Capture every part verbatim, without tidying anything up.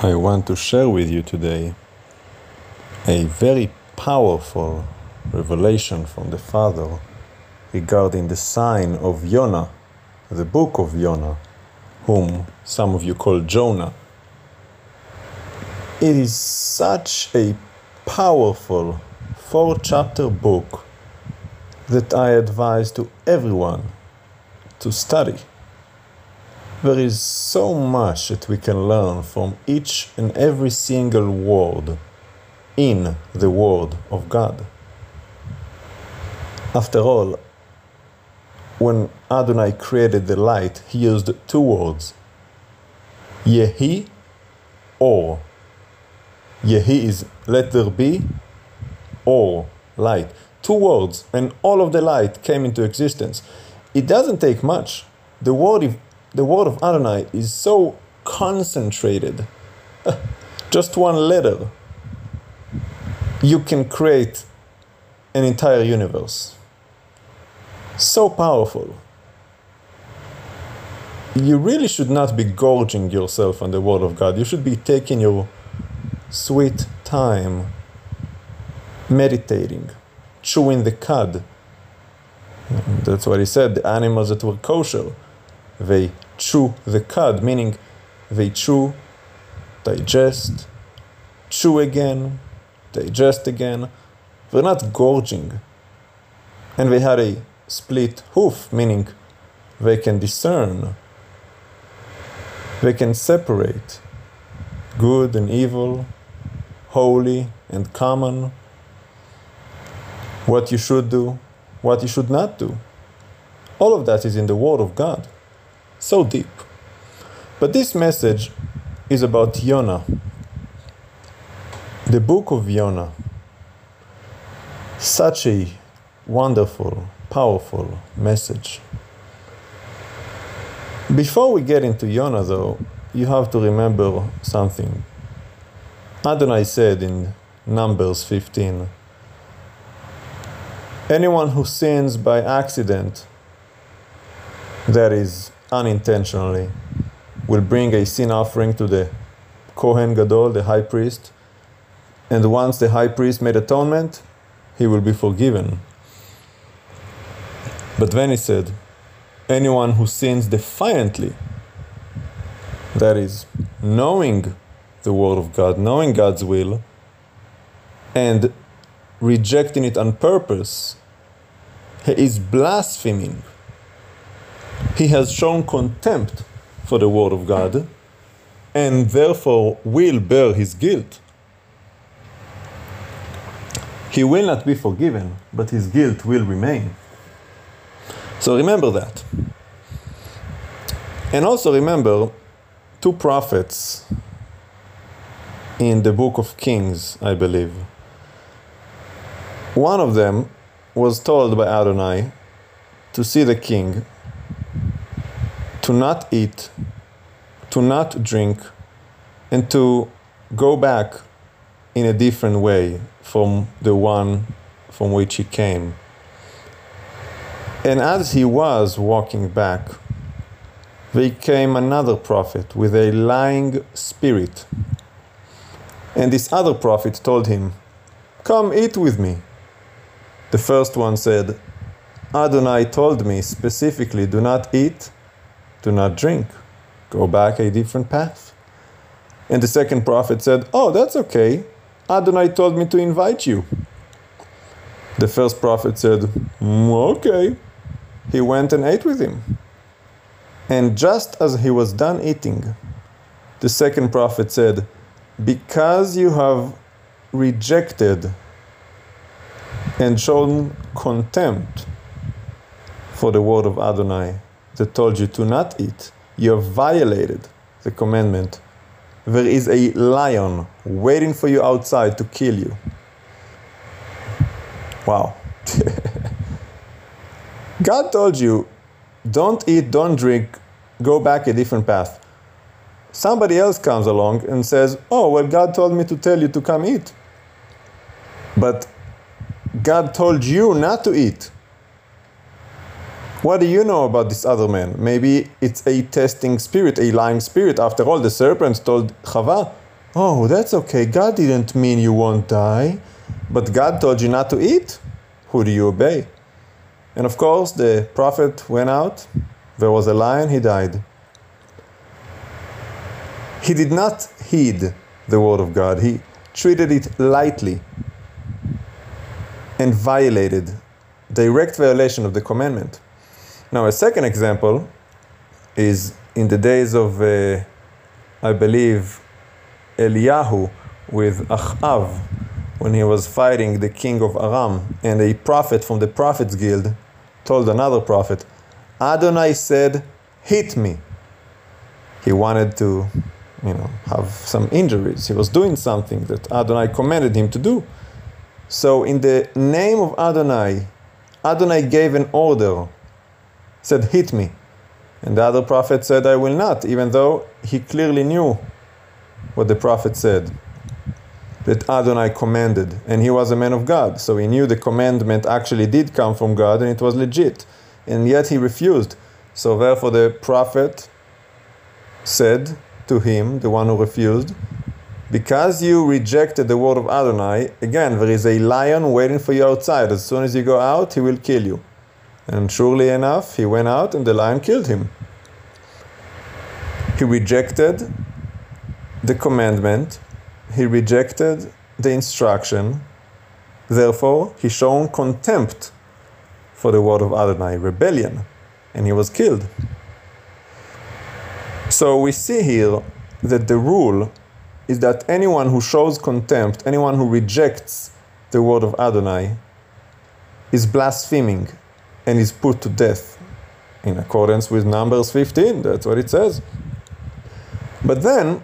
I want to share with you today a very powerful revelation from the Father regarding the sign of Jonah, the book of Jonah, whom some of you call Jonah. It is such a powerful four-chapter book that I advise to everyone to study. There is so much that we can learn from each and every single word in the Word of God. After all, when Adonai created the light, he used two words, Yehi or. Yehi is let there be, or light. Two words, and all of the light came into existence. It doesn't take much. The word is The word of Adonai is so concentrated. Just one letter. You can create an entire universe. So powerful. You really should not be gorging yourself on the word of God. You should be taking your sweet time, meditating, chewing the cud. That's what he said, the animals that were kosher. They chew the cud, meaning they chew, digest, chew again, digest again. They're not gorging. And they had a split hoof, meaning they can discern. They can separate good and evil, holy and common, what you should do, what you should not do. All of that is in the Word of God. So deep. But this message is about Jonah, the book of Jonah. Such a wonderful, powerful message. Before we get into Jonah, though, you have to remember something. Adonai said in Numbers fifteen, anyone who sins by accident, that is unintentionally, will bring a sin offering to the Kohen Gadol, the high priest, and once the high priest made atonement, he will be forgiven. But then he said, anyone who sins defiantly, that is, knowing the word of God, knowing God's will, and rejecting it on purpose, he is blaspheming. He has shown contempt for the word of God and therefore will bear his guilt. He will not be forgiven, but his guilt will remain. So remember that. And also remember two prophets in the book of Kings, I believe. One of them was told by Adonai to see the king, to not eat, to not drink, and to go back in a different way from the one from which he came. And as he was walking back, there came another prophet with a lying spirit. And this other prophet told him, come eat with me. The first one said, Adonai told me specifically, do not eat, do not drink. Go back a different path. And the second prophet said, oh, that's okay. Adonai told me to invite you. The first prophet said, mm, okay. He went and ate with him. And just as he was done eating, the second prophet said, because you have rejected and shown contempt for the word of Adonai, that told you to not eat, you have violated the commandment. There is a lion waiting for you outside to kill you. Wow. God told you, don't eat, don't drink, go back a different path. Somebody else comes along and says, oh, well, God told me to tell you to come eat. But God told you not to eat. What do you know about this other man? Maybe it's a testing spirit, a lying spirit. After all, the serpent told Chava, Oh, that's okay. God didn't mean you won't die. But God told you not to eat. Who do you obey? And of course, the prophet went out. There was a lion. He died. He did not heed the word of God. He treated it lightly and violated, direct violation of the commandment. Now, a second example is in the days of, uh, I believe, Eliyahu with Achav, when he was fighting the king of Aram, and a prophet from the Prophets Guild told another prophet, Adonai said, hit me. He wanted to, you know, have some injuries. He was doing something that Adonai commanded him to do. So in the name of Adonai, Adonai gave an order, said, hit me. And the other prophet said, I will not, even though he clearly knew what the prophet said, that Adonai commanded. And he was a man of God, so he knew the commandment actually did come from God, and it was legit. And yet he refused. So therefore the prophet said to him, the one who refused, because you rejected the word of Adonai, again, there is a lion waiting for you outside. As soon as you go out, he will kill you. And surely enough, he went out and the lion killed him. He rejected the commandment. He rejected the instruction. Therefore, he shown contempt for the word of Adonai, rebellion, and he was killed. So we see here that the rule is that anyone who shows contempt, anyone who rejects the word of Adonai, is blaspheming and is put to death, in accordance with Numbers fifteen, that's what it says. But then,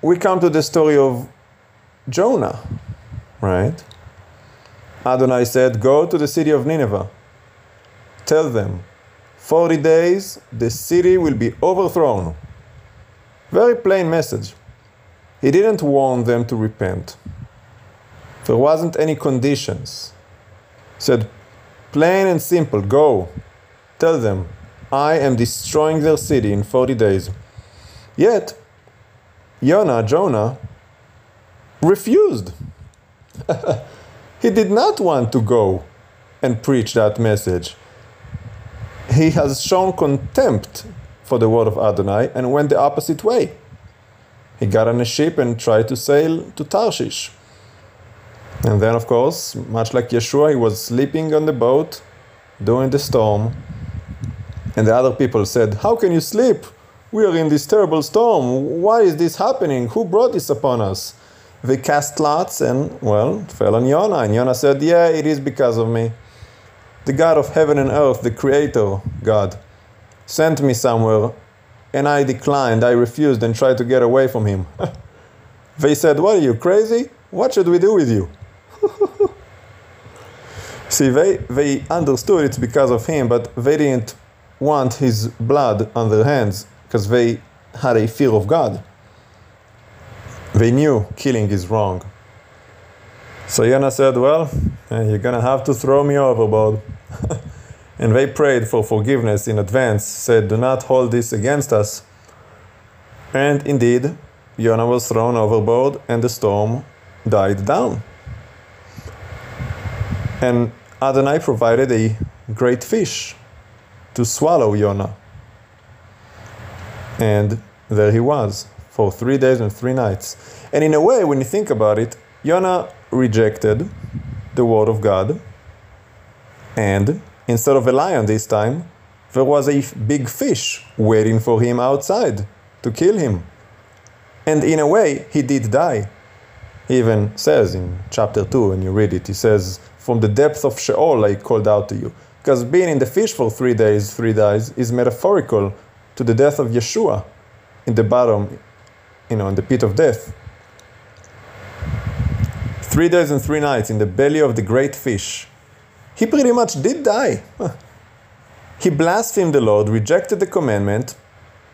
we come to the story of Jonah, right? Adonai said, go to the city of Nineveh, tell them, forty days, the city will be overthrown. Very plain message. He didn't warn them to repent. There wasn't any conditions. He said, plain and simple, go. Tell them, I am destroying their city in forty days. Yet, Jonah, Jonah refused. He did not want to go and preach that message. He has shown contempt for the word of Adonai and went the opposite way. He got on a ship and tried to sail to Tarshish. And then, of course, much like Yeshua, he was sleeping on the boat during the storm. And the other people said, how can you sleep? We are in this terrible storm. Why is this happening? Who brought this upon us? They cast lots and, well, it fell on Jonah. And Jonah said, yeah, it is because of me. The God of heaven and earth, the Creator God, sent me somewhere. And I declined, I refused, and tried to get away from him. They said, what are you, crazy? What should we do with you? See, they, they understood it's because of him, but they didn't want his blood on their hands, because they had a fear of God. They knew killing is wrong. So Jonah said, well, you're going to have to throw me overboard. And they prayed for forgiveness in advance, said, do not hold this against us. And indeed, Jonah was thrown overboard and the storm died down. And Adonai provided a great fish to swallow Jonah. And there he was for three days and three nights. And in a way, when you think about it, Jonah rejected the word of God, and instead of a lion this time, there was a big fish waiting for him outside to kill him. And in a way, he did die. He even says in chapter two, when you read it, he says, from the depth of Sheol I called out to you. Because being in the fish for three days, three days, is metaphorical to the death of Yeshua in the bottom, you know, in the pit of death. Three days and three nights in the belly of the great fish. He pretty much did die. He blasphemed the Lord, rejected the commandment,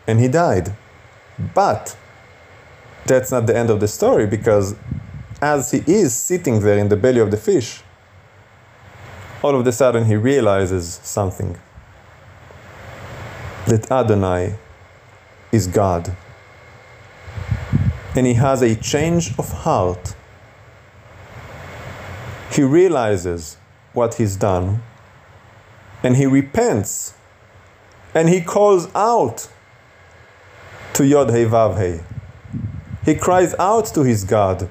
and he died. But that's not the end of the story, because as he is sitting there in the belly of the fish, all of a sudden he realizes something. That Adonai is God. and he has a change of heart. He realizes what he's done, and he repents, and he calls out to Yod Heh Vav Heh. He cries out to his God,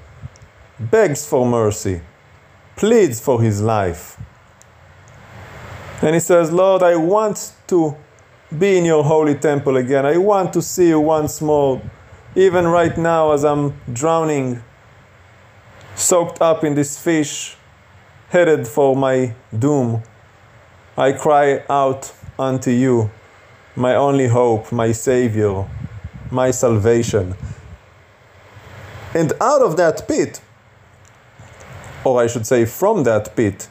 begs for mercy, pleads for his life. And he says, Lord, I want to be in your holy temple again. I want to see you once more, even right now as I'm drowning, soaked up in this fish, headed for my doom. I cry out unto you, my only hope, my Savior, my salvation. And out of that pit, or I should say from that pit,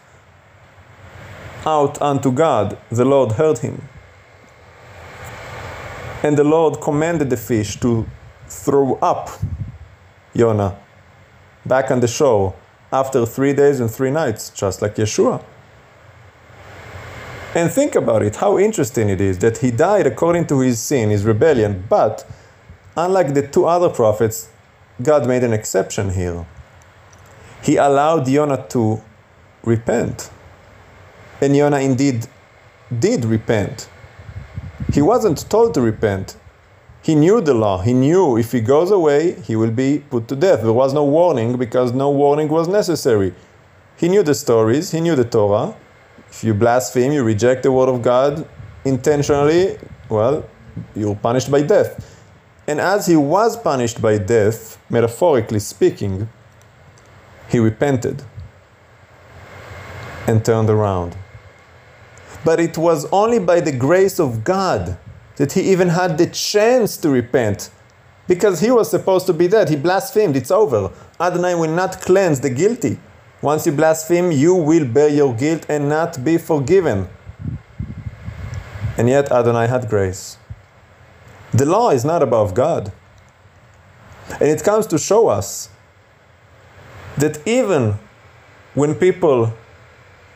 out unto God, the Lord heard him. And the Lord commanded the fish to throw up Jonah back on the shore after three days and three nights, just like Yeshua. And think about it, how interesting it is that he died according to his sin, his rebellion, but unlike the two other prophets, God made an exception here. He allowed Jonah to repent. And Jonah indeed did repent. He wasn't told to repent. He knew the law. He knew if he goes away, he will be put to death. There was no warning because no warning was necessary. He knew the stories. He knew the Torah. If you blaspheme, you reject the word of God intentionally, well, you're punished by death. And as he was punished by death, metaphorically speaking, he repented and turned around. But it was only by the grace of God that he even had the chance to repent, because he was supposed to be dead. He blasphemed. It's over. Adonai will not cleanse the guilty. Once you blaspheme, you will bear your guilt and not be forgiven. And yet Adonai had grace. The law is not above God. And it comes to show us that even when people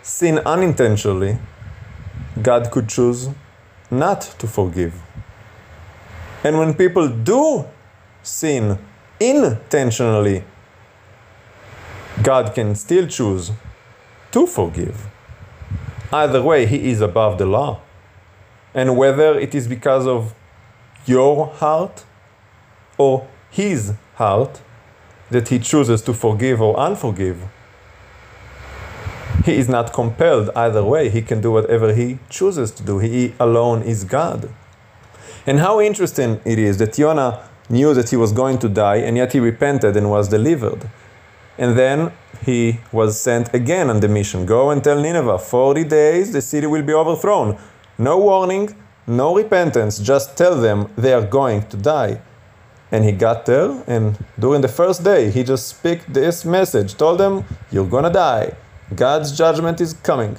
sin unintentionally, God could choose not to forgive. And when people do sin intentionally, God can still choose to forgive. Either way, He is above the law. And whether it is because of your heart or his heart that he chooses to forgive or unforgive, he is not compelled either way. He can do whatever he chooses to do. He alone is God. And how interesting it is that Jonah knew that he was going to die, and yet he repented and was delivered. And then he was sent again on the mission. Go and tell Nineveh, forty days the city will be overthrown. No warning, no repentance, just tell them they are going to die. And he got there, and during the first day, he just spoke this message, told them, you're gonna die. God's judgment is coming.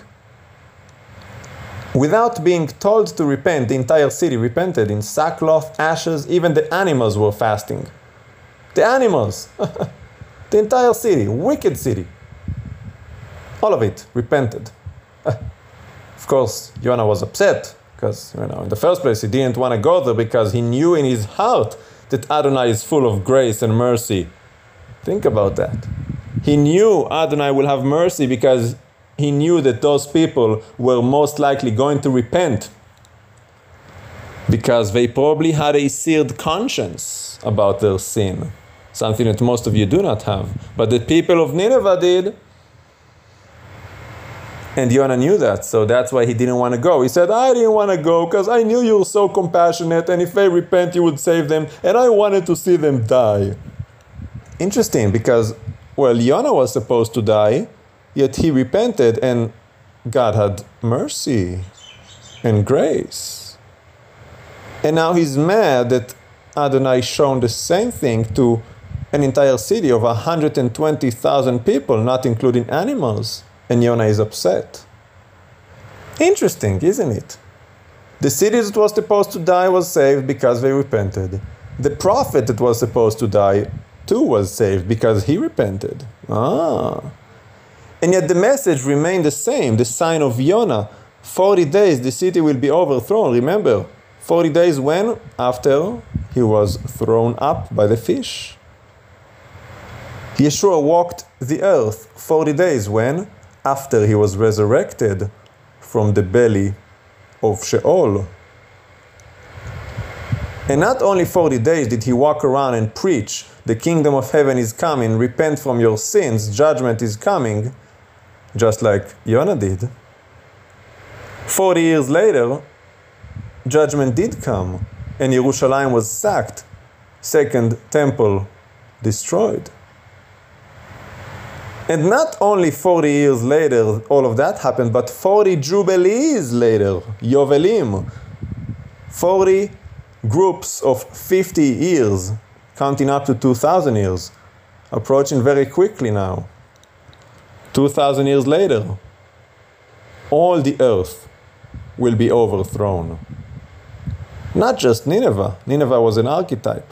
Without being told to repent, the entire city repented in sackcloth, ashes, even the animals were fasting. The animals! The entire city, wicked city. All of it repented. Of course, Jonah was upset. Because, you know, in the first place, he didn't want to go there because he knew in his heart that Adonai is full of grace and mercy. Think about that. He knew Adonai will have mercy because he knew that those people were most likely going to repent because they probably had a seared conscience about their sin, something that most of you do not have. But the people of Nineveh did. And Jonah knew that, so that's why he didn't want to go. He said, I didn't want to go because I knew you were so compassionate, and if they repent, you would save them, and I wanted to see them die. Interesting, because, well, Jonah was supposed to die, yet he repented, and God had mercy and grace. And now he's mad that Adonai shown the same thing to an entire city of one hundred twenty thousand people, not including animals. And Jonah is upset. Interesting, isn't it? The city that was supposed to die was saved because they repented. The prophet that was supposed to die too was saved because he repented. Ah. And yet the message remained the same, the sign of Jonah. forty days the city will be overthrown, remember? forty days when? After he was thrown up by the fish. Yeshua walked the earth forty days when, after he was resurrected from the belly of Sheol. And not only forty days did he walk around and preach, the kingdom of heaven is coming, repent from your sins, judgment is coming, just like Jonah did. forty years later, judgment did come, and Jerusalem was sacked, second temple destroyed. And not only forty years later all of that happened, but forty jubilees later, Yovelim, forty groups of fifty years, counting up to two thousand years, approaching very quickly now. two thousand years later, all the earth will be overthrown. Not just Nineveh. Nineveh was an archetype.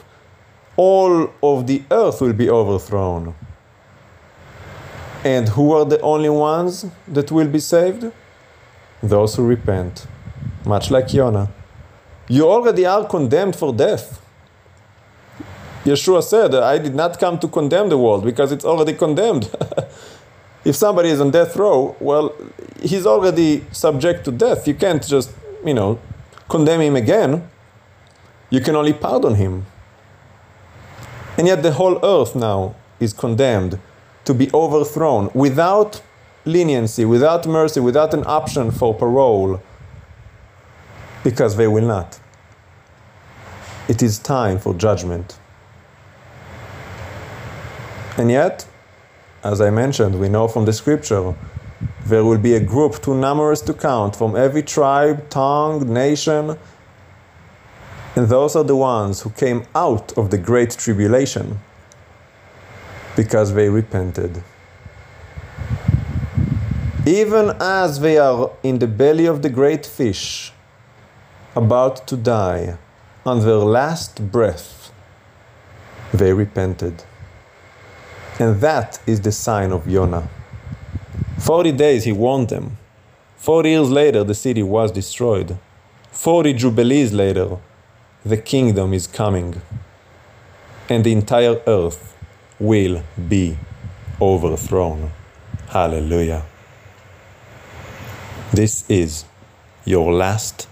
All of the earth will be overthrown. And who are the only ones that will be saved? Those who repent, much like Jonah. You already are condemned for death. Yeshua said, I did not come to condemn the world because it's already condemned. If somebody is on death row, well, he's already subject to death. You can't just, you know, condemn him again. You can only pardon him. And yet the whole earth now is condemned to be overthrown without leniency, without mercy, without an option for parole, because they will not. It is time for judgment. And yet, as I mentioned, we know from the scripture, there will be a group too numerous to count from every tribe, tongue, nation, and those are the ones who came out of the great tribulation because they repented. Even as they are in the belly of the great fish, about to die, on their last breath, they repented. And that is the sign of Jonah. Forty days he warned them. Forty years later, the city was destroyed. Forty jubilees later, the kingdom is coming. And the entire earth will be overthrown. Hallelujah. This is your last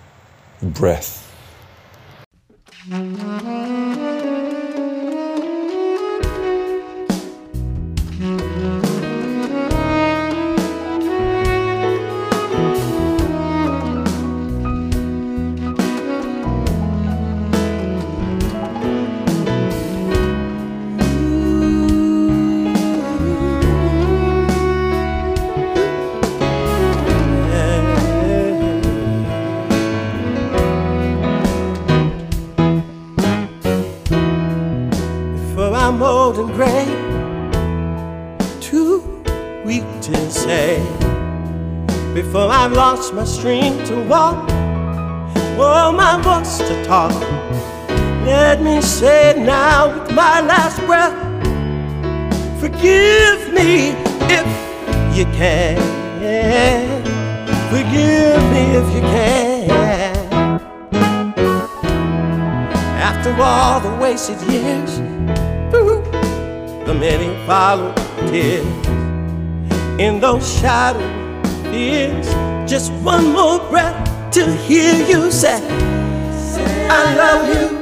breath. Before I've lost my strength to walk, or my voice to talk, let me say it now with my last breath. Forgive me if you can. Forgive me if you can. After all the wasted years, the many followed tears, in those shadows, is just one more breath to hear you say, I love you,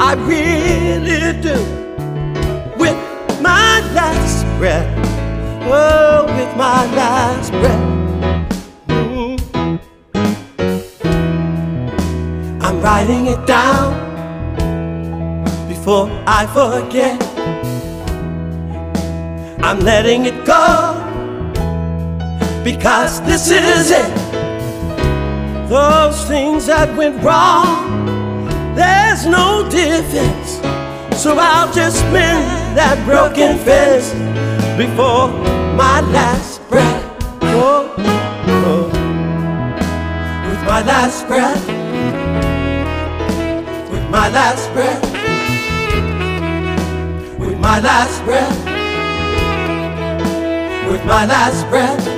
I really do. With my last breath, oh, with my last breath, mm-hmm. I'm writing it down before I forget. I'm letting it go, because this is it. Those things that went wrong, there's no difference. So I'll just mend that broken fence before my last breath. Oh, oh. With my last breath, with my last breath, with my last breath, with my last breath.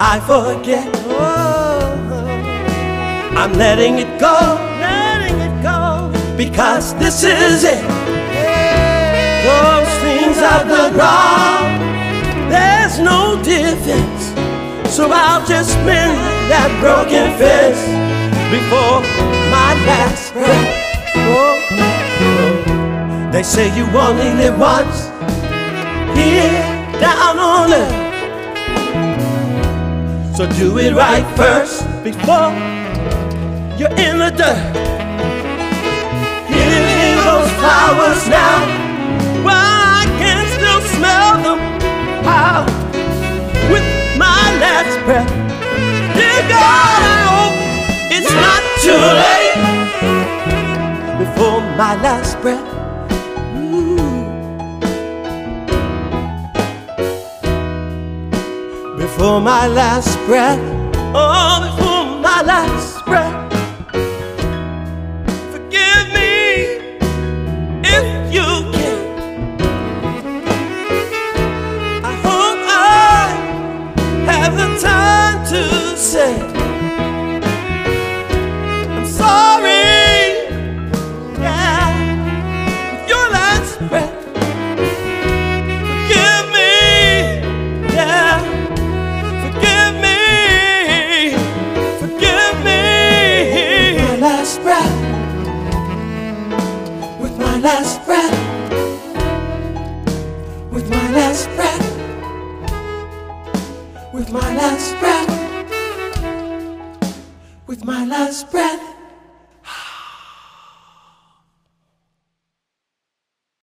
I forget. Whoa. I'm letting it go, letting it go, because this is it. Yeah. Those things of the ground, there's no difference. So I'll just mend that broken fist before my last breath. Whoa. They say you only live once, here down on earth. So do it right first before you're in the dirt. Here those flowers now, well, I can still smell them out with my last breath. Dear God, I hope it's not too late before my last breath. Before my last breath, oh, before my last breath, forgive me if you can. I hope I have the time to say I'm sorry, yeah, with your last breath. Last breath, with my last breath, with my last breath, with my last breath.